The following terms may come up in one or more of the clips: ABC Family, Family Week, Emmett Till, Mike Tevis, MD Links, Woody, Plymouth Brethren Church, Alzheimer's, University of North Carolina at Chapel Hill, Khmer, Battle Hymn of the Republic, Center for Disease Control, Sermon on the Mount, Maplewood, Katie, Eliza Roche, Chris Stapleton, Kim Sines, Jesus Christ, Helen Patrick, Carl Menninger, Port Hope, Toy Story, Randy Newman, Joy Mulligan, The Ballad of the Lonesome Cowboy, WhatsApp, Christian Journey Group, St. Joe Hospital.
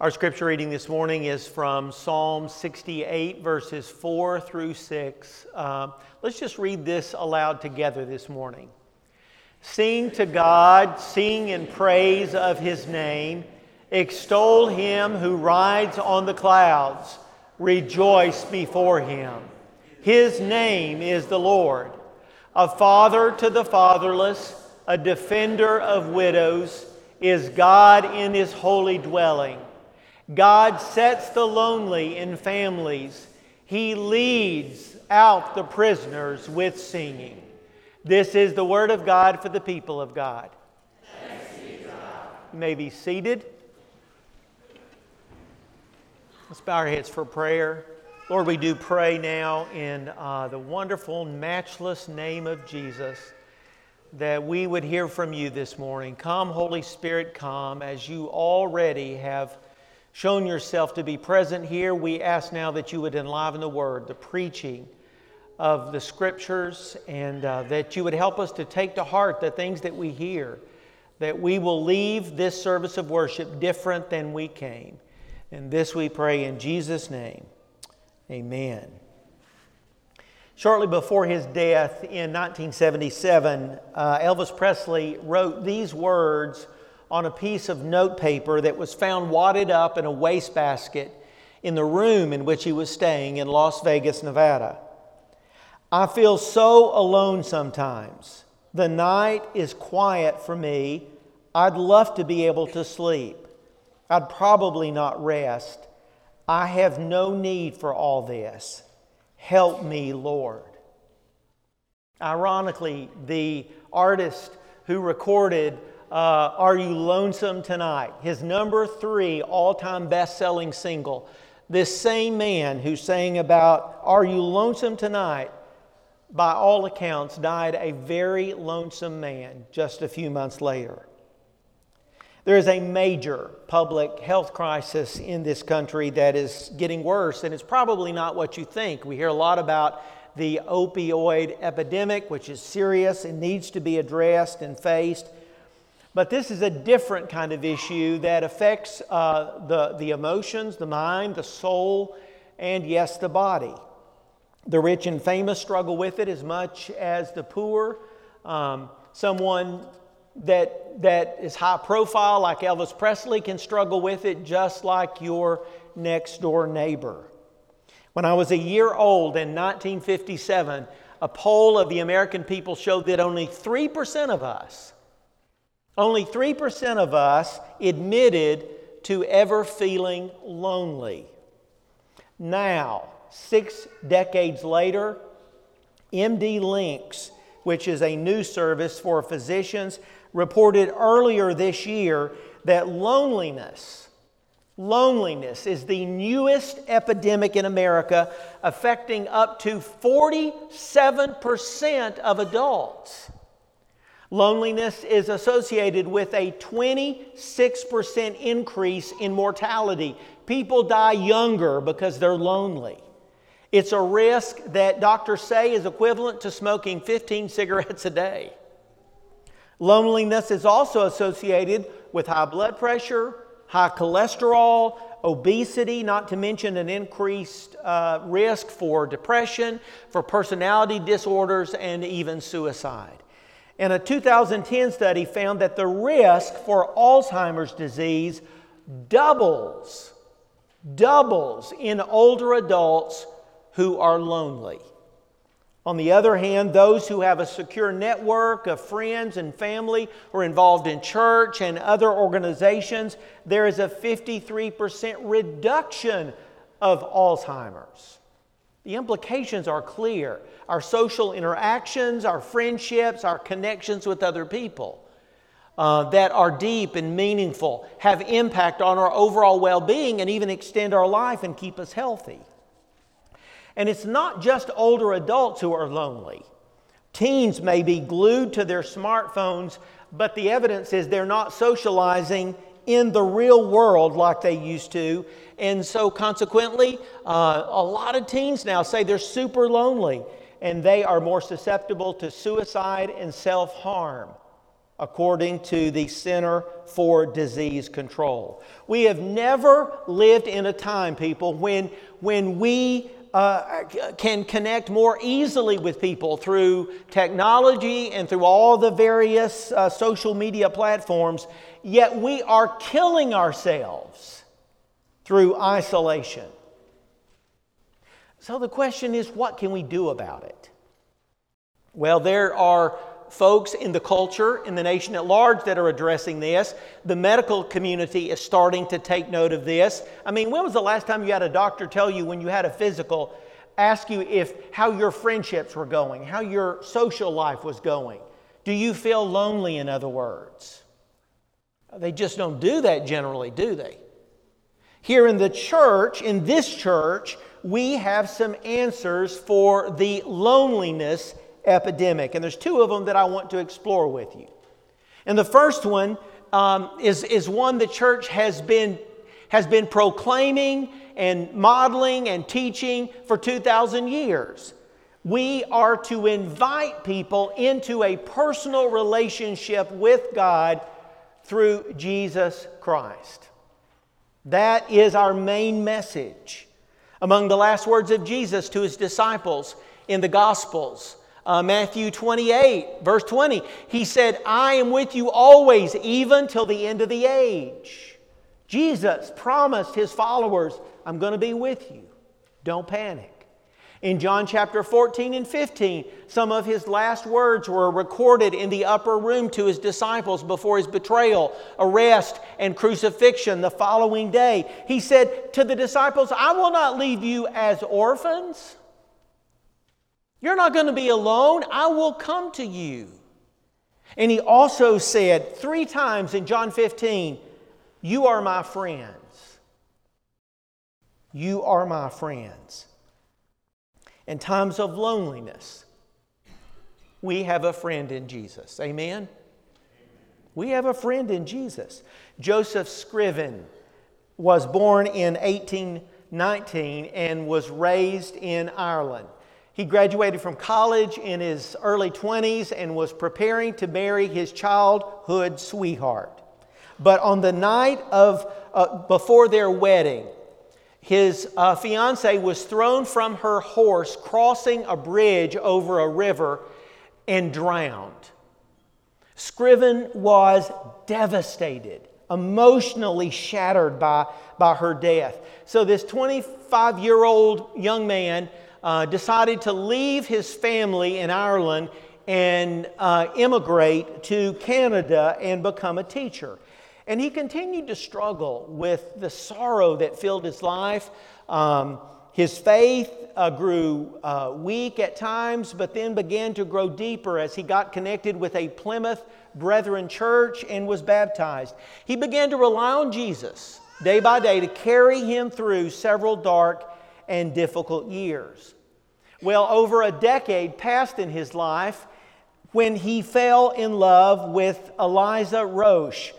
Our scripture reading this morning is from Psalm 68, verses 4 through 6. Let's just read this aloud together this morning. Sing to God, sing in praise of His name. Extol Him who rides on the clouds. Rejoice before Him. His name is the Lord. A father to the fatherless, a defender of widows, is God in His holy dwelling. God sets the lonely in families. He leads out the prisoners with singing. This is the word of God for the people of God. Thanks be God. You may be seated. Let's bow our heads for prayer. Lord, we do pray now in the wonderful, matchless name of Jesus, that we would hear from you this morning. Come, Holy Spirit, come, as you already have shown yourself to be present here. We ask now that you would enliven the word, the preaching of the scriptures, and that you would help us to take to heart the things that we hear, that we will leave this service of worship different than we came. And this we pray in Jesus' name. Amen. Shortly before his death in 1977, Elvis Presley wrote these words on a piece of notepaper that was found wadded up in a wastebasket in the room in which he was staying in Las Vegas, Nevada. I feel so alone sometimes. The night is quiet for me. I'd love to be able to sleep. I'd probably not rest. I have no need for all this. Help me, Lord. Ironically, the artist who recorded Are You Lonesome Tonight, his number 3 all-time best-selling single, this same man who sang about Are You Lonesome Tonight, by all accounts, died a very lonesome man just a few months later. There is a major public health crisis in this country that is getting worse, and it's probably not what you think. We hear a lot about the opioid epidemic, which is serious and needs to be addressed and faced. But this is a different kind of issue that affects the emotions, the mind, the soul, and yes, the body. The rich and famous struggle with it as much as the poor. Someone that is high profile, like Elvis Presley, can struggle with it just like your next door neighbor. When I was a year old in 1957, a poll of the American people showed that only 3% of us admitted to ever feeling lonely. Now, 6 decades later, MD Links, which is a new service for physicians, reported earlier this year that loneliness is the newest epidemic in America, affecting up to 47% of adults. Loneliness is associated with a 26% increase in mortality. People die younger because they're lonely. It's a risk that doctors say is equivalent to smoking 15 cigarettes a day. Loneliness is also associated with high blood pressure, high cholesterol, obesity, not to mention an increased risk for depression, for personality disorders, and even suicide. And a 2010 study found that the risk for Alzheimer's disease doubles in older adults who are lonely. On the other hand, those who have a secure network of friends and family, or involved in church and other organizations, there is a 53% reduction of Alzheimer's. The implications are clear. Our social interactions, our friendships, our connections with other people that are deep and meaningful have impact on our overall well-being and even extend our life and keep us healthy. And it's not just older adults who are lonely. Teens may be glued to their smartphones, but the evidence is they're not socializing in the real world like they used to. And so consequently, a lot of teens now say they're super lonely, and they are more susceptible to suicide and self-harm. according to the Center for Disease Control. We have never lived in a time, people, when we can connect more easily with people through technology and through all the various social media platforms, yet we are killing ourselves through isolation. So the question is, what can we do about it? Well, there are folks in the culture, in the nation at large, that are addressing this. The medical community is starting to take note of this. I mean, when was the last time you had a doctor tell you when you had a physical, ask you how your friendships were going, how your social life was going? Do you feel lonely, in other words? They just don't do that generally, do they? Here in the church, in this church, we have some answers for the loneliness epidemic. And there's two of them that I want to explore with you. And the first one is one the church has been proclaiming and modeling and teaching for 2,000 years. We are to invite people into a personal relationship with God through Jesus Christ. That is our main message. Among the last words of Jesus to his disciples in the Gospels, Matthew 28, verse 20, he said, "I am with you always, even till the end of the age." Jesus promised his followers, "I'm going to be with you. Don't panic." In John chapter 14 and 15, some of his last words were recorded in the upper room to his disciples before his betrayal, arrest, and crucifixion the following day. He said to the disciples, "I will not leave you as orphans. You're not going to be alone. I will come to you." And he also said 3 times in John 15, "You are my friends. You are my friends." In times of loneliness, we have a friend in Jesus. Amen? We have a friend in Jesus. Joseph Scriven was born in 1819 and was raised in Ireland. He graduated from college in his early 20s and was preparing to marry his childhood sweetheart. But on the night before their wedding, his fiancée was thrown from her horse crossing a bridge over a river and drowned. Scriven was devastated, emotionally shattered by her death. So this 25-year-old young man decided to leave his family in Ireland and immigrate to Canada and become a teacher. And he continued to struggle with the sorrow that filled his life. His faith grew weak at times, but then began to grow deeper as he got connected with a Plymouth Brethren Church and was baptized. He began to rely on Jesus day by day to carry him through several dark and difficult years. Well, over a decade passed in his life when he fell in love with Eliza Roche.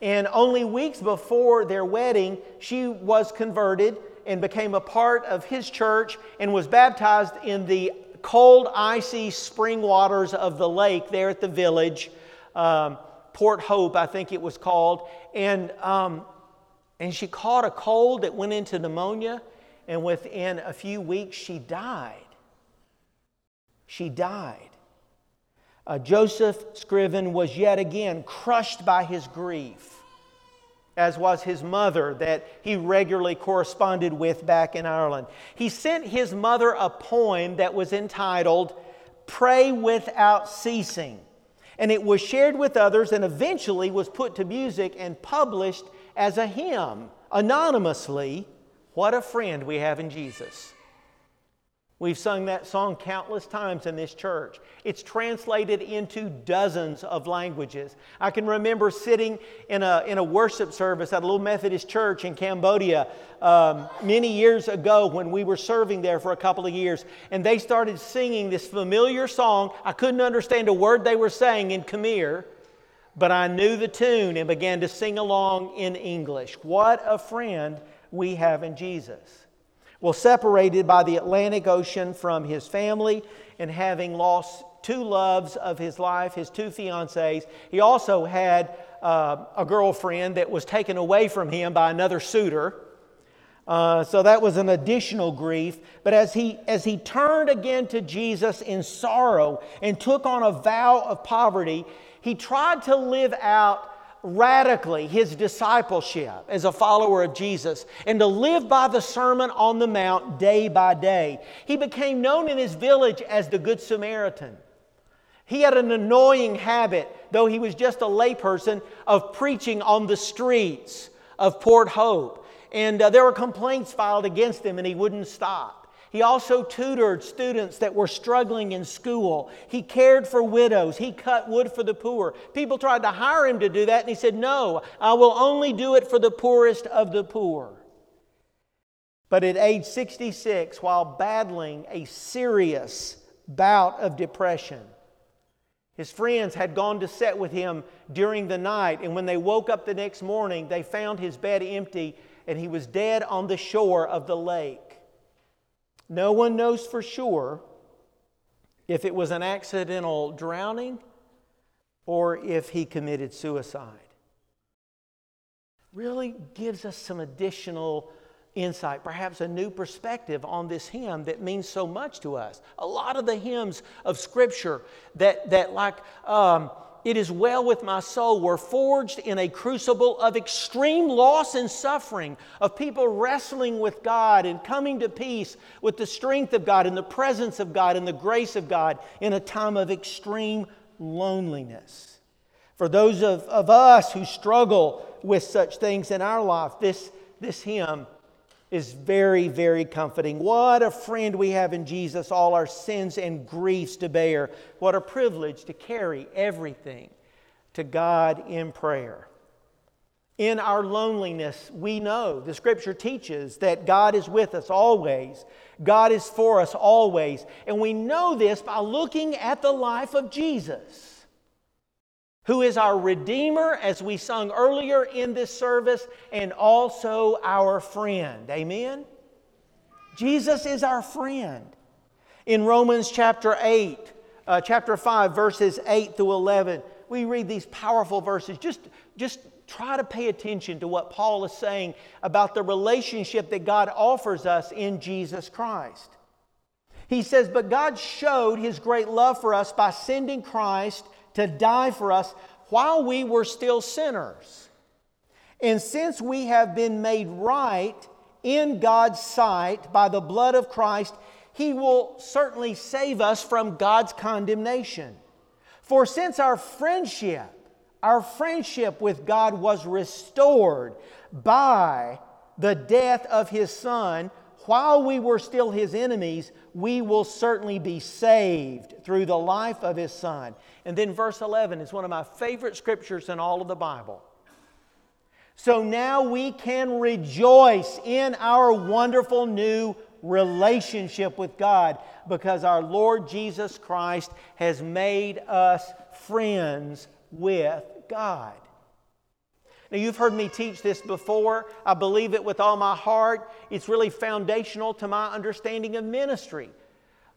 And only weeks before their wedding, she was converted and became a part of his church and was baptized in the cold, icy spring waters of the lake there at the village, Port Hope, I think it was called. And she caught a cold that went into pneumonia, and within a few weeks, she died. She died. Joseph Scriven was yet again crushed by his grief, as was his mother that he regularly corresponded with back in Ireland. He sent his mother a poem that was entitled "Pray Without Ceasing," and it was shared with others and eventually was put to music and published as a hymn, anonymously, "What a Friend We Have in Jesus." We've sung that song countless times in this church. It's translated into dozens of languages. I can remember sitting in a worship service at a little Methodist church in Cambodia many years ago when we were serving there for a couple of years, and they started singing this familiar song. I couldn't understand a word they were saying in Khmer, but I knew the tune and began to sing along in English. What a friend we have in Jesus. Well, separated by the Atlantic Ocean from his family and having lost two loves of his life, his two fiancées. He also had a girlfriend that was taken away from him by another suitor. So that was an additional grief. But as he turned again to Jesus in sorrow and took on a vow of poverty, he tried to live out radically his discipleship as a follower of Jesus and to live by the Sermon on the Mount day by day. He became known in his village as the Good Samaritan. He had an annoying habit, though he was just a layperson, of preaching on the streets of Port Hope. And there were complaints filed against him, and he wouldn't stop. He also tutored students that were struggling in school. He cared for widows. He cut wood for the poor. People tried to hire him to do that, and he said, "No, I will only do it for the poorest of the poor." But at age 66, while battling a serious bout of depression, his friends had gone to set with him during the night, and when they woke up the next morning, they found his bed empty, and he was dead on the shore of the lake. No one knows for sure if it was an accidental drowning or if he committed suicide. Really gives us some additional insight, perhaps a new perspective on this hymn that means so much to us. A lot of the hymns of Scripture that It Is Well With My Soul were forged in a crucible of extreme loss and suffering, of people wrestling with God and coming to peace with the strength of God and the presence of God and the grace of God in a time of extreme loneliness. For those of us who struggle with such things in our life, this hymn is very, very comforting. What a friend we have in Jesus, all our sins and griefs to bear. What a privilege to carry everything to God in prayer. In our loneliness, we know, the Scripture teaches that God is with us always. God is for us always. And we know this by looking at the life of Jesus, who is our Redeemer, as we sung earlier in this service, and also our friend. Amen? Jesus is our friend. In Romans chapter 5, verses 8 through 11, we read these powerful verses. Just try to pay attention to what Paul is saying about the relationship that God offers us in Jesus Christ. He says, "But God showed His great love for us by sending Christ to die for us while we were still sinners. And since we have been made right in God's sight by the blood of Christ, He will certainly save us from God's condemnation. For since our friendship with God was restored by the death of His Son, while we were still His enemies, we will certainly be saved through the life of His Son." And then verse 11 is one of my favorite scriptures in all of the Bible. "So now we can rejoice in our wonderful new relationship with God, because our Lord Jesus Christ has made us friends with God." Now, you've heard me teach this before. I believe it with all my heart. It's really foundational to my understanding of ministry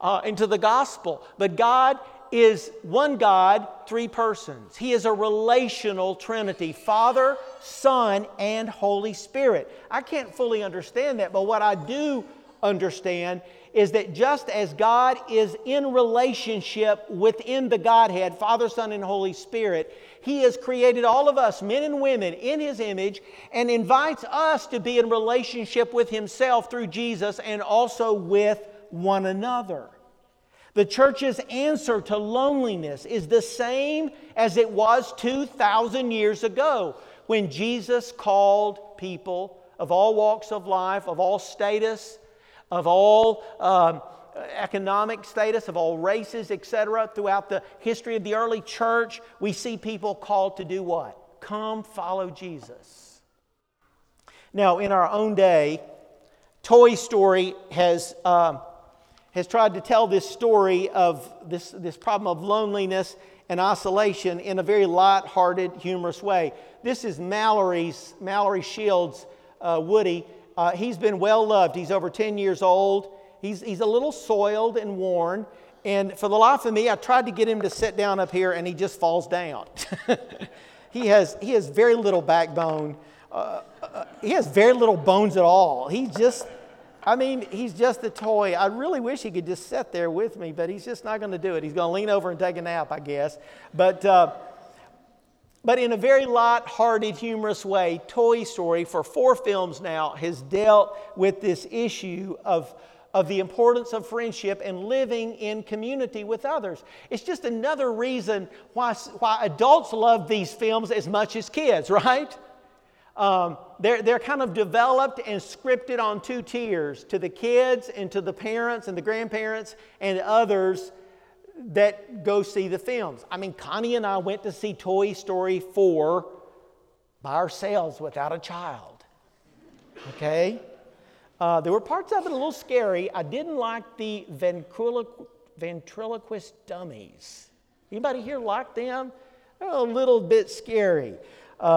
and to the gospel. But God is one God, three persons. He is a relational Trinity: Father, Son, and Holy Spirit. I can't fully understand that, but what I do understand is that just as God is in relationship within the Godhead, Father, Son, and Holy Spirit, He has created all of us, men and women, in His image, and invites us to be in relationship with Himself through Jesus and also with one another. The church's answer to loneliness is the same as it was 2,000 years ago when Jesus called people of all walks of life, of all status, of all economic status, of all races, etc. Throughout the history of the early church, we see people called to do what? Come follow Jesus. Now, in our own day, Toy Story has tried to tell this story of this problem of loneliness and isolation in a very light-hearted, humorous way. This is Mallory Shield's Woody. He's been well loved. He's over 10 years old. He's a little soiled and worn, And for the life of me, I tried to get him to sit down up here, and he just falls down. He has very little backbone. He has very little bones at all. He's just a toy. I really wish he could just sit there with me, but he's just not going to do it. He's going to lean over and take a nap, I guess. But in a very light-hearted, humorous way, Toy Story, for 4 films now, has dealt with this issue of the importance of friendship and living in community with others. It's just another reason why adults love these films as much as kids, right? They're kind of developed and scripted on 2 tiers, to the kids and to the parents and the grandparents and others that go see the films. I mean, Connie and I went to see Toy Story 4 by ourselves without a child, okay? There were parts of it a little scary. I didn't like the ventriloquist dummies. Anybody here like them? They're a little bit scary. And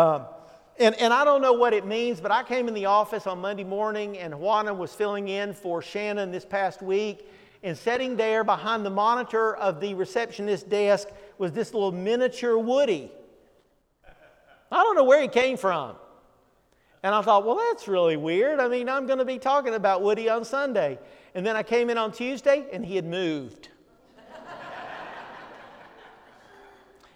I don't know what it means, but I came in the office on Monday morning, and Juana was filling in for Shannon this past week. And sitting there behind the monitor of the receptionist desk was this little miniature Woody. I don't know where he came from. And I thought, well, that's really weird. I mean, I'm going to be talking about Woody on Sunday. And then I came in on Tuesday, and he had moved.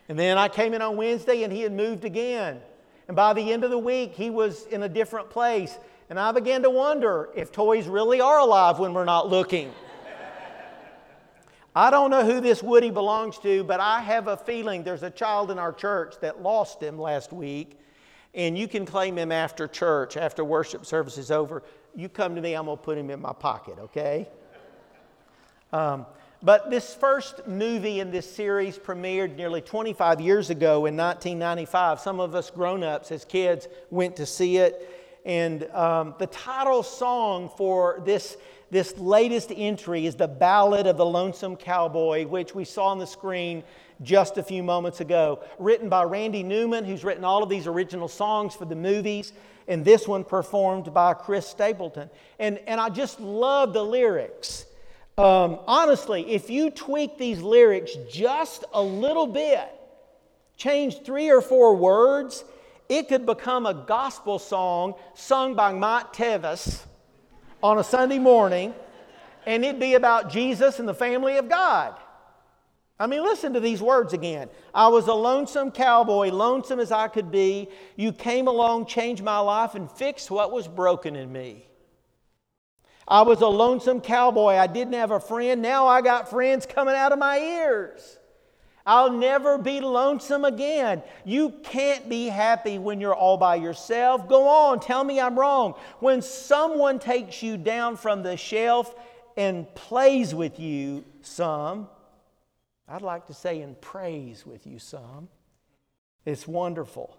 And then I came in on Wednesday, and he had moved again. And by the end of the week, he was in a different place. And I began to wonder if toys really are alive when we're not looking. I don't know who this Woody belongs to, but I have a feeling there's a child in our church that lost him last week. And you can claim him after church, after worship service is over. You come to me, I'm going to put him in my pocket, okay? But this first movie in this series premiered nearly 25 years ago in 1995. Some of us grown-ups as kids went to see it. And the title song for this latest entry is The Ballad of the Lonesome Cowboy, which we saw on the screen just a few moments ago, written by Randy Newman, who's written all of these original songs for the movies, and this one performed by Chris Stapleton. And I just love the lyrics. Honestly, if you tweak these lyrics just a little bit, change 3 or 4 words, it could become a gospel song sung by Mike Tevis on a Sunday morning, and it'd be about Jesus and the family of God. I mean, listen to these words again. I was a lonesome cowboy, lonesome as I could be. You came along, changed my life, and fixed what was broken in me. I was a lonesome cowboy. I didn't have a friend. Now I got friends coming out of my ears. I'll never be lonesome again. You can't be happy when you're all by yourself. Go on, tell me I'm wrong. When someone takes you down from the shelf and plays with you some, I'd like to say, and prays with you some. It's wonderful.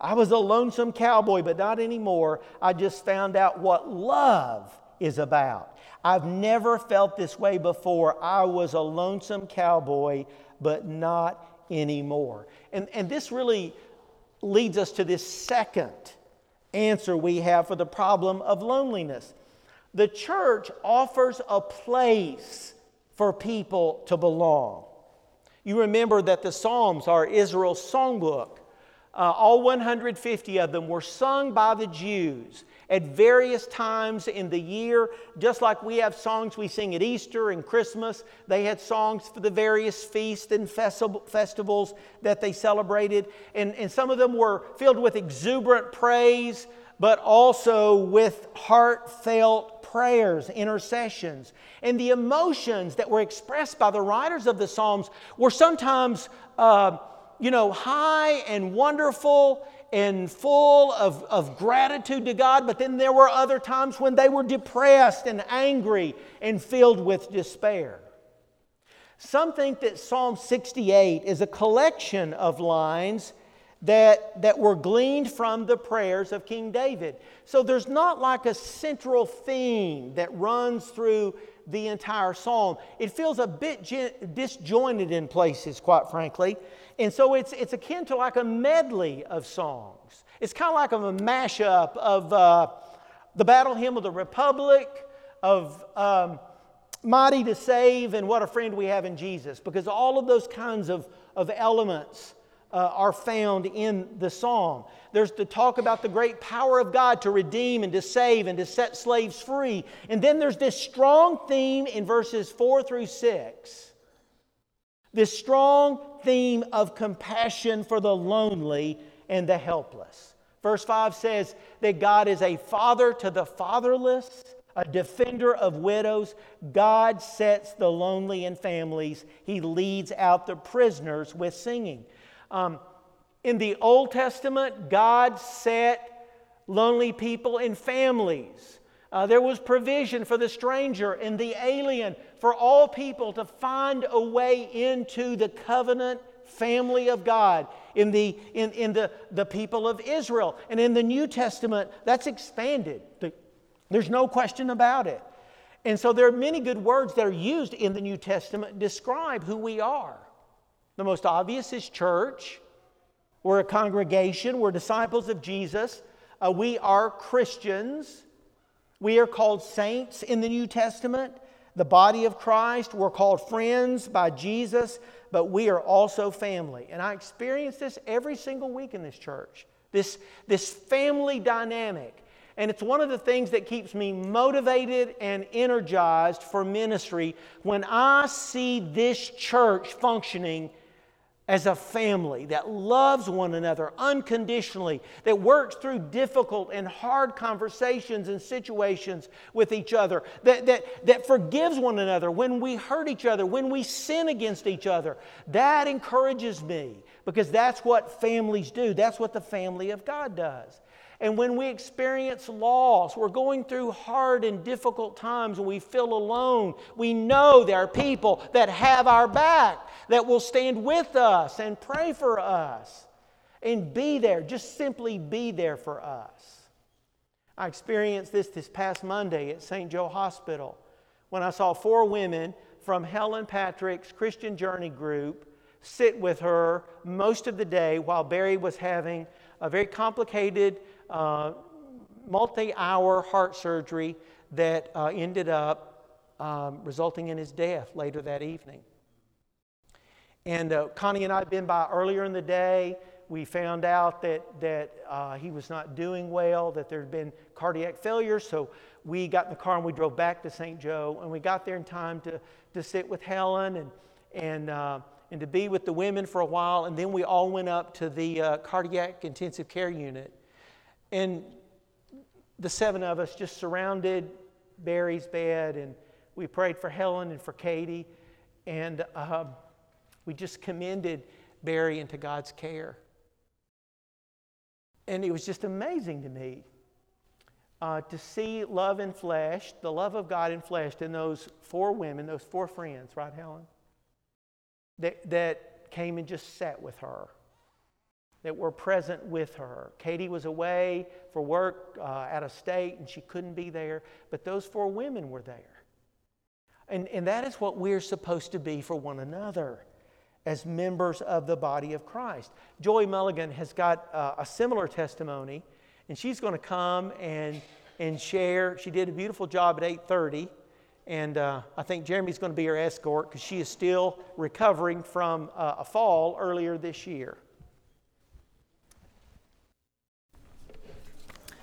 I was a lonesome cowboy, but not anymore. I just found out what love is about. I've never felt this way before. I was a lonesome cowboy, but not anymore. And this really leads us to this second answer we have for the problem of loneliness. The church offers a place for people to belong. You remember that the Psalms are Israel's songbook. All 150 of them were sung by the Jews at various times in the year. Just like we have songs we sing at Easter and Christmas, they had songs for the various feasts and festivals that they celebrated. And some of them were filled with exuberant praise, but also with heartfelt prayers, intercessions. And the emotions that were expressed by the writers of the Psalms were sometimes high and wonderful and full of gratitude to God, but then there were other times when they were depressed and angry and filled with despair. Some think that Psalm 68 is a collection of lines that were gleaned from the prayers of King David. So there's not like a central theme that runs through the entire psalm. It feels a bit disjointed in places, quite frankly. And so it's akin to like a medley of songs. It's kind of like a mashup of the Battle Hymn of the Republic, of Mighty to Save and What a Friend We Have in Jesus, because all of those kinds of elements are found in the psalm. There's the talk about the great power of God to redeem and to save and to set slaves free. And then there's this strong theme in verses 4 through 6. This strong theme of compassion for the lonely and the helpless. Verse 5 says that God is a father to the fatherless, a defender of widows. God sets the lonely in families. He leads out the prisoners with singing. In the Old Testament, God set lonely people in families. There was provision for the stranger and the alien, for all people to find a way into the covenant family of God in the people of Israel. And in the New Testament, that's expanded. There's no question about it. And so there are many good words that are used in the New Testament to describe who we are. The most obvious is church. We're a congregation. We're disciples of Jesus. We are Christians. We are called saints in the New Testament. The body of Christ. We're called friends by Jesus. But we are also family. And I experience this every single week in this church. This family dynamic. And it's one of the things that keeps me motivated and energized for ministry when I see this church functioning as a family that loves one another unconditionally, that works through difficult and hard conversations and situations with each other, that forgives one another when we hurt each other, when we sin against each other. That encourages me, because that's what families do. That's what the family of God does. And when we experience loss, we're going through hard and difficult times and we feel alone, we know there are people that have our back, that will stand with us and pray for us and be there, just simply be there for us. I experienced this past Monday at St. Joe Hospital when I saw four women from Helen Patrick's Christian Journey Group sit with her most of the day while Barry was having a very complicated multi-hour heart surgery that ended up resulting in his death later that evening. And Connie and I had been by earlier in the day. We found out that he was not doing well, that there had been cardiac failure. So we got in the car and we drove back to St. Joe. And we got there in time to sit with Helen and to be with the women for a while. And then we all went up to the cardiac intensive care unit. And the seven of us just surrounded Barry's bed, and we prayed for Helen and for Katie, and we just commended Barry into God's care. And it was just amazing to me to see love in flesh, the love of God in flesh, in those four women, those four friends, right, Helen? That came and just sat with her, that were present with her. Katie was away for work out of state, and she couldn't be there, but those four women were there. And that is what we're supposed to be for one another as members of the body of Christ. Joy Mulligan has got a similar testimony, and she's going to come and share. She did a beautiful job at 8:30, and I think Jeremy's going to be her escort because she is still recovering from a fall earlier this year.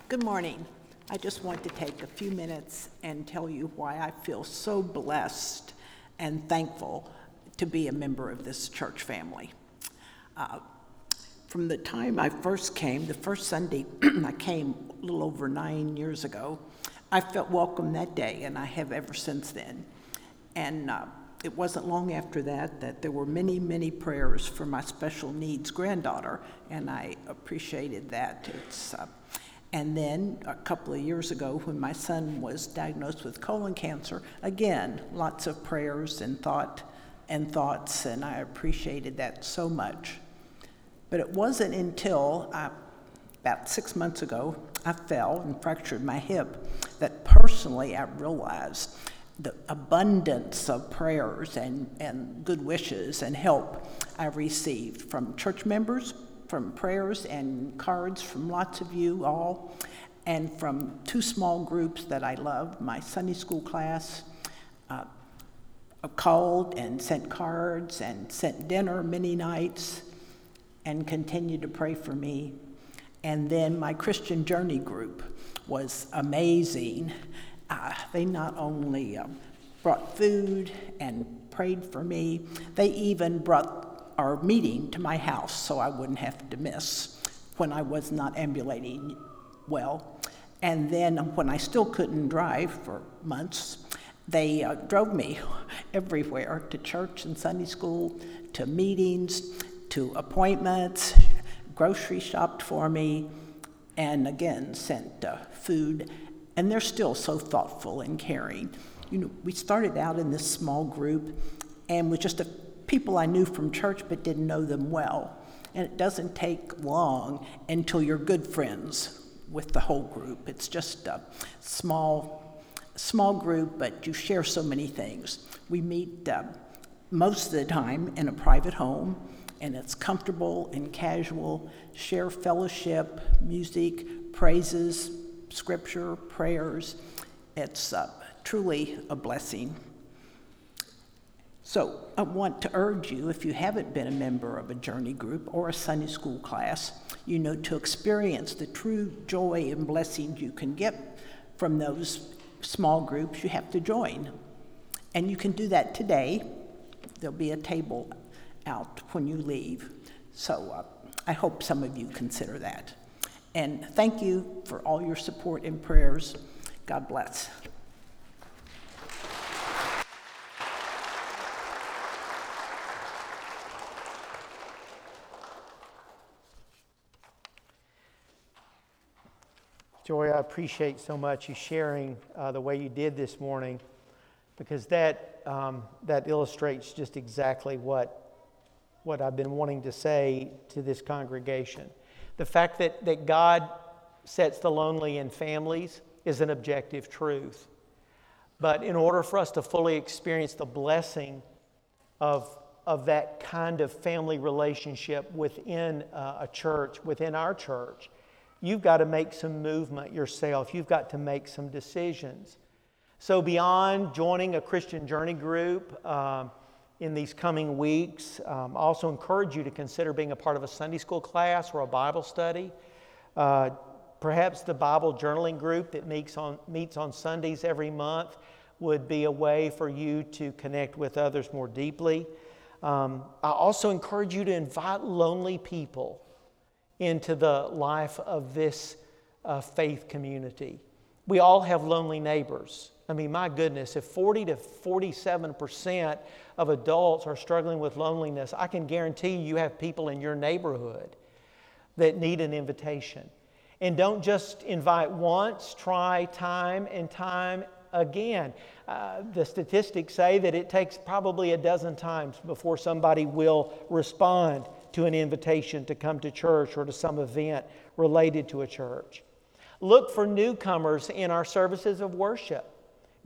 Good morning. I just want to take a few minutes and tell you why I feel so blessed and thankful to be a member of this church family. From the time I first came, the first Sunday I came a little over 9 years ago, I felt welcome that day, and I have ever since then. And it wasn't long after that there were many, many prayers for my special needs granddaughter, and I appreciated that. And then a couple of years ago, when my son was diagnosed with colon cancer, again, lots of prayers and thoughts, and I appreciated that so much. But it wasn't until about 6 months ago, I fell and fractured my hip, that personally I realized the abundance of prayers and good wishes and help I received from church members, from prayers and cards from lots of you all, and from two small groups that I love, my Sunday school class, called and sent cards and sent dinner many nights and continued to pray for me. And then my Christian Journey Group was amazing. They not only brought food and prayed for me, they even brought our meeting to my house so I wouldn't have to miss when I was not ambulating well. And then when I still couldn't drive for months, they drove me everywhere, to church and Sunday school, to meetings, to appointments, grocery shopped for me, and again sent food. And they're still so thoughtful and caring. You know, we started out in this small group and with just people I knew from church but didn't know them well. And it doesn't take long until you're good friends with the whole group. It's just a small group, but you share so many things. We meet most of the time in a private home, and it's comfortable and casual, share fellowship, music, praises, scripture, prayers. It's truly a blessing. So I want to urge you, if you haven't been a member of a journey group or a Sunday school class, you know, to experience the true joy and blessings you can get from those small groups, you have to join. And you can do that today. There'll be a table out when you leave. So I hope some of you consider that. And thank you for all your support and prayers. God bless. Joy, I appreciate so much you sharing the way you did this morning, because that illustrates just exactly what I've been wanting to say to this congregation. The fact that God sets the lonely in families is an objective truth. But in order for us to fully experience the blessing of that kind of family relationship within a church, within our church, you've got to make some movement yourself. You've got to make some decisions. So beyond joining a Christian Journey Group in these coming weeks, I also encourage you to consider being a part of a Sunday school class or a Bible study. Perhaps the Bible journaling group that meets on Sundays every month would be a way for you to connect with others more deeply. I also encourage you to invite lonely people into the life of this faith community. We all have lonely neighbors. I mean, my goodness, if 40 to 47% of adults are struggling with loneliness, I can guarantee you have people in your neighborhood that need an invitation. And don't just invite once, try time and time again. The statistics say that it takes probably a dozen times before somebody will respond to an invitation to come to church or to some event related to a church. Look for newcomers in our services of worship.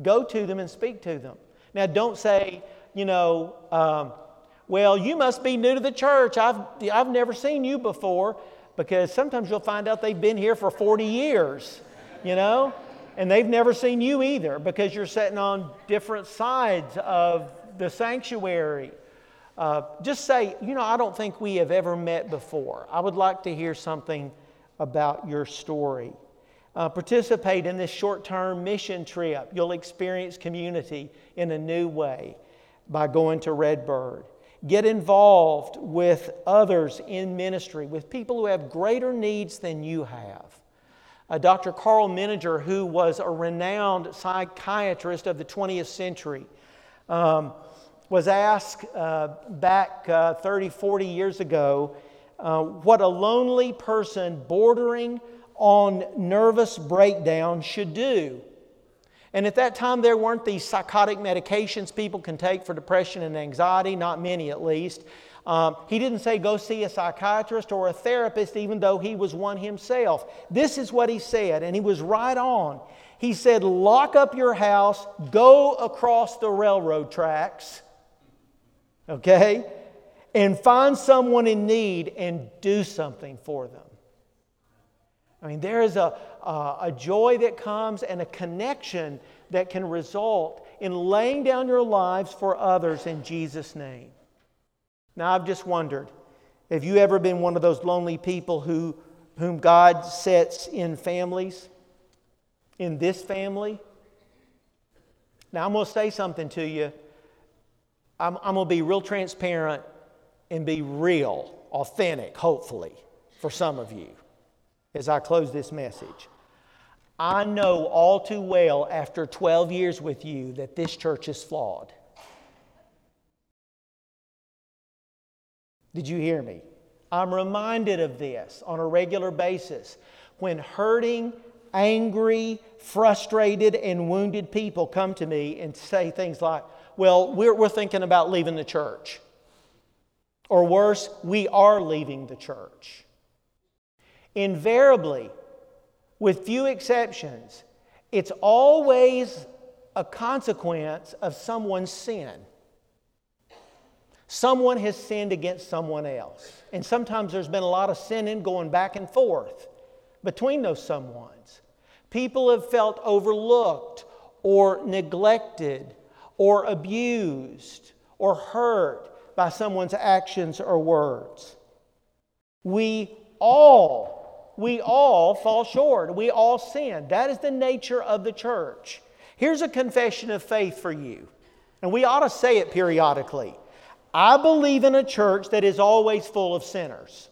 Go to them and speak to them. Now, don't say, well, you must be new to the church. I've never seen you before, because sometimes you'll find out they've been here for 40 years, and they've never seen you either, because you're sitting on different sides of the sanctuary. Just say, I don't think we have ever met before. I would like to hear something about your story. Participate in this short-term mission trip. You'll experience community in a new way by going to Redbird. Get involved with others in ministry, with people who have greater needs than you have. Dr. Carl Menninger, who was a renowned psychiatrist of the 20th century, was asked back 30, 40 years ago what a lonely person bordering on nervous breakdown should do. And at that time, there weren't these psychotic medications people can take for depression and anxiety, not many at least. He didn't say go see a psychiatrist or a therapist, even though he was one himself. This is what he said, and he was right on. He said, lock up your house, go across the railroad tracks, okay, and find someone in need and do something for them. I mean, there is a joy that comes and a connection that can result in laying down your lives for others in Jesus' name. Now, I've just wondered, have you ever been one of those lonely people whom God sets in families? In this family? Now, I'm going to say something to you. I'm going to be real transparent and be real, authentic, hopefully, for some of you as I close this message. I know all too well after 12 years with you that this church is flawed. Did you hear me? I'm reminded of this on a regular basis. When hurting, angry, frustrated, and wounded people come to me and say things like, well, we're thinking about leaving the church. Or worse, we are leaving the church. Invariably, with few exceptions, it's always a consequence of someone's sin. Someone has sinned against someone else. And sometimes there's been a lot of sinning going back and forth between those someones. People have felt overlooked or neglected or abused or hurt by someone's actions or words. We all fall short. We all sin. That is the nature of the church. Here's a confession of faith for you. And we ought to say it periodically. I believe in a church that is always full of sinners.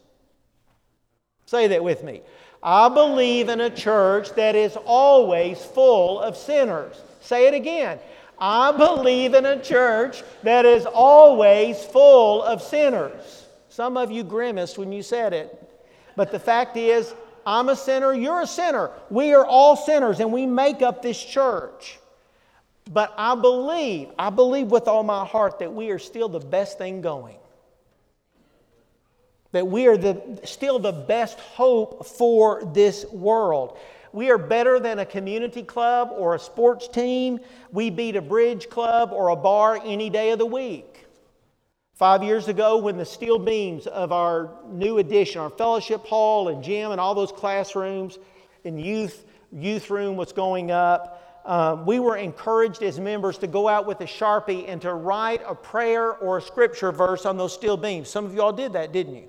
Say that with me. I believe in a church that is always full of sinners. Say it again. I believe in a church that is always full of sinners. Some of you grimaced when you said it. But the fact is, I'm a sinner, you're a sinner. We are all sinners and we make up this church. But I believe with all my heart that we are still the best thing going. That we are still the best hope for this world. We are better than a community club or a sports team. We beat a bridge club or a bar any day of the week. 5 years ago, when the steel beams of our new addition, our fellowship hall and gym and all those classrooms and youth room was going up, we were encouraged as members to go out with a Sharpie and to write a prayer or a scripture verse on those steel beams. Some of you all did that, didn't you?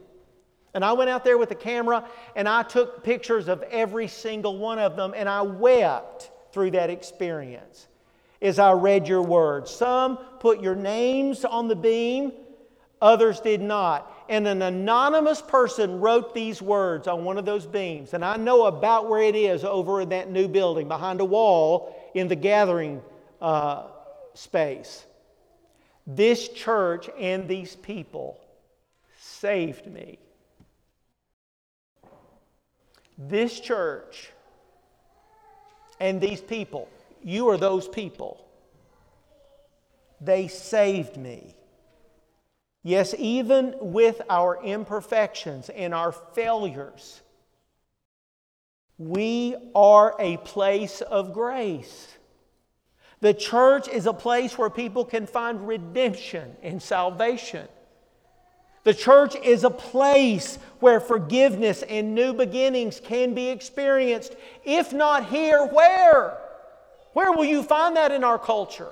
And I went out there with a camera and I took pictures of every single one of them, and I wept through that experience as I read your words. Some put your names on the beam, others did not. And an anonymous person wrote these words on one of those beams. And I know about where it is over in that new building, behind a wall in the gathering space. This church and these people saved me. This church and these people, you are those people. They saved me. Yes, even with our imperfections and our failures, we are a place of grace. The church is a place where people can find redemption and salvation. The church is a place where forgiveness and new beginnings can be experienced. If not here, where? Where will you find that in our culture?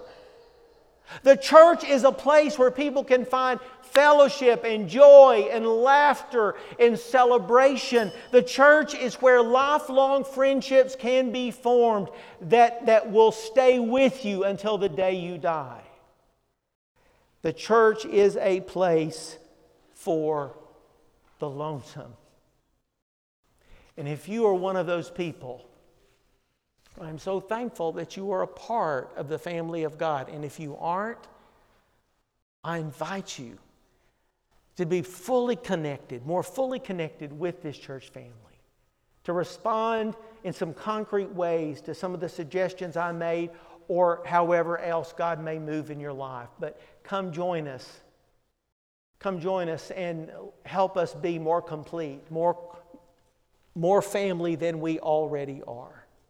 The church is a place where people can find fellowship and joy and laughter and celebration. The church is where lifelong friendships can be formed that will stay with you until the day you die. The church is a place for the lonesome. And if you are one of those people, I'm so thankful that you are a part of the family of God. And if you aren't, I invite you to be fully connected, more fully connected with this church family, to respond in some concrete ways to some of the suggestions I made or however else God may move in your life. But come join us. Come join us and help us be more complete, more family than we already are.